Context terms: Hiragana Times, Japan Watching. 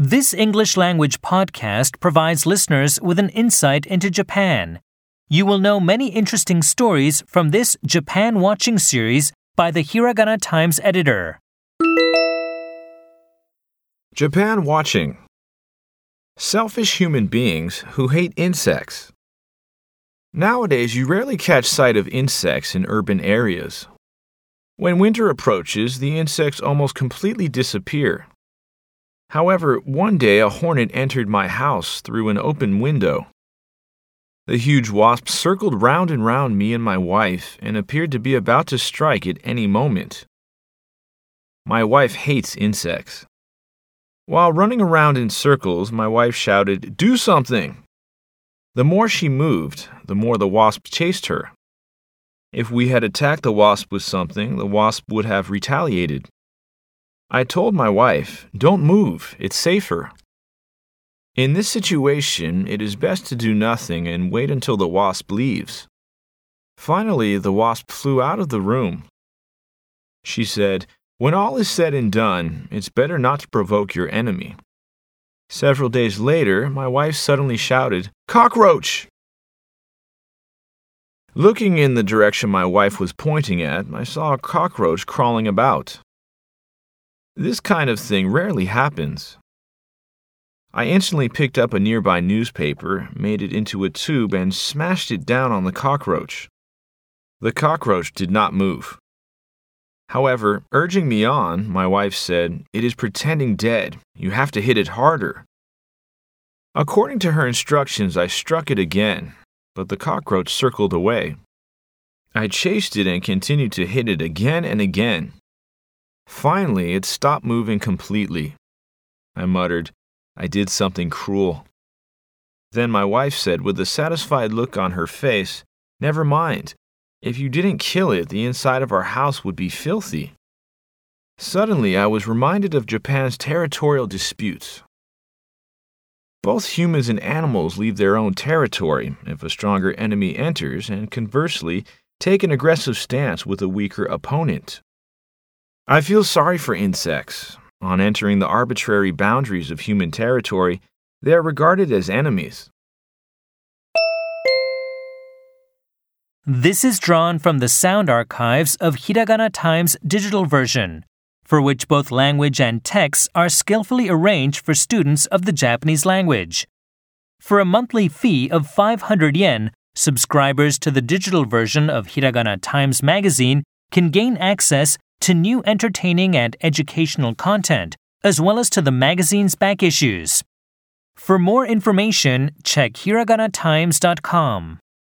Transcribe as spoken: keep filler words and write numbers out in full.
This English language podcast provides listeners with an insight into Japan. You will know many interesting stories from this Japan Watching series by the Hiragana Times editor. Japan Watching. Selfish human beings who hate insects. Nowadays, you rarely catch sight of insects in urban areas. When winter approaches, the insects almost completely disappear. However, one day a hornet entered my house through an open window. The huge wasp circled round and round me and my wife and appeared to be about to strike at any moment. My wife hates insects. While running around in circles, my wife shouted, "Do something!" The more she moved, the more the wasp chased her. If we had attacked the wasp with something, the wasp would have retaliated. I told my wife, "Don't move, it's safer." In this situation, it is best to do nothing and wait until the wasp leaves. Finally, the wasp flew out of the room. She said, "When all is said and done, it's better not to provoke your enemy." Several days later, my wife suddenly shouted, "Cockroach!" Looking in the direction my wife was pointing at, I saw a cockroach crawling about. This kind of thing rarely happens. I instantly picked up a nearby newspaper, made it into a tube, and smashed it down on the cockroach. The cockroach did not move. However, urging me on, my wife said, "It is pretending dead. You have to hit it harder." According to her instructions, I struck it again, but the cockroach circled away. I chased it and continued to hit it again and again. Finally, it stopped moving completely. I muttered, "I did something cruel." Then my wife said with a satisfied look on her face, "Never mind. If you didn't kill it, the inside of our house would be filthy." Suddenly, I was reminded of Japan's territorial disputes. Both humans and animals leave their own territory if a stronger enemy enters and, conversely, take an aggressive stance with a weaker opponent. I feel sorry for insects. On entering the arbitrary boundaries of human territory, they are regarded as enemies. This is drawn from the sound archives of Hiragana Times' digital version, for which both language and texts are skillfully arranged for students of the Japanese language. For a monthly fee of five hundred yen, subscribers to the digital version of Hiragana Times magazine can gain access to new entertaining and educational content, as well as to the magazine's back issues. For more information, check hiragana times dot com.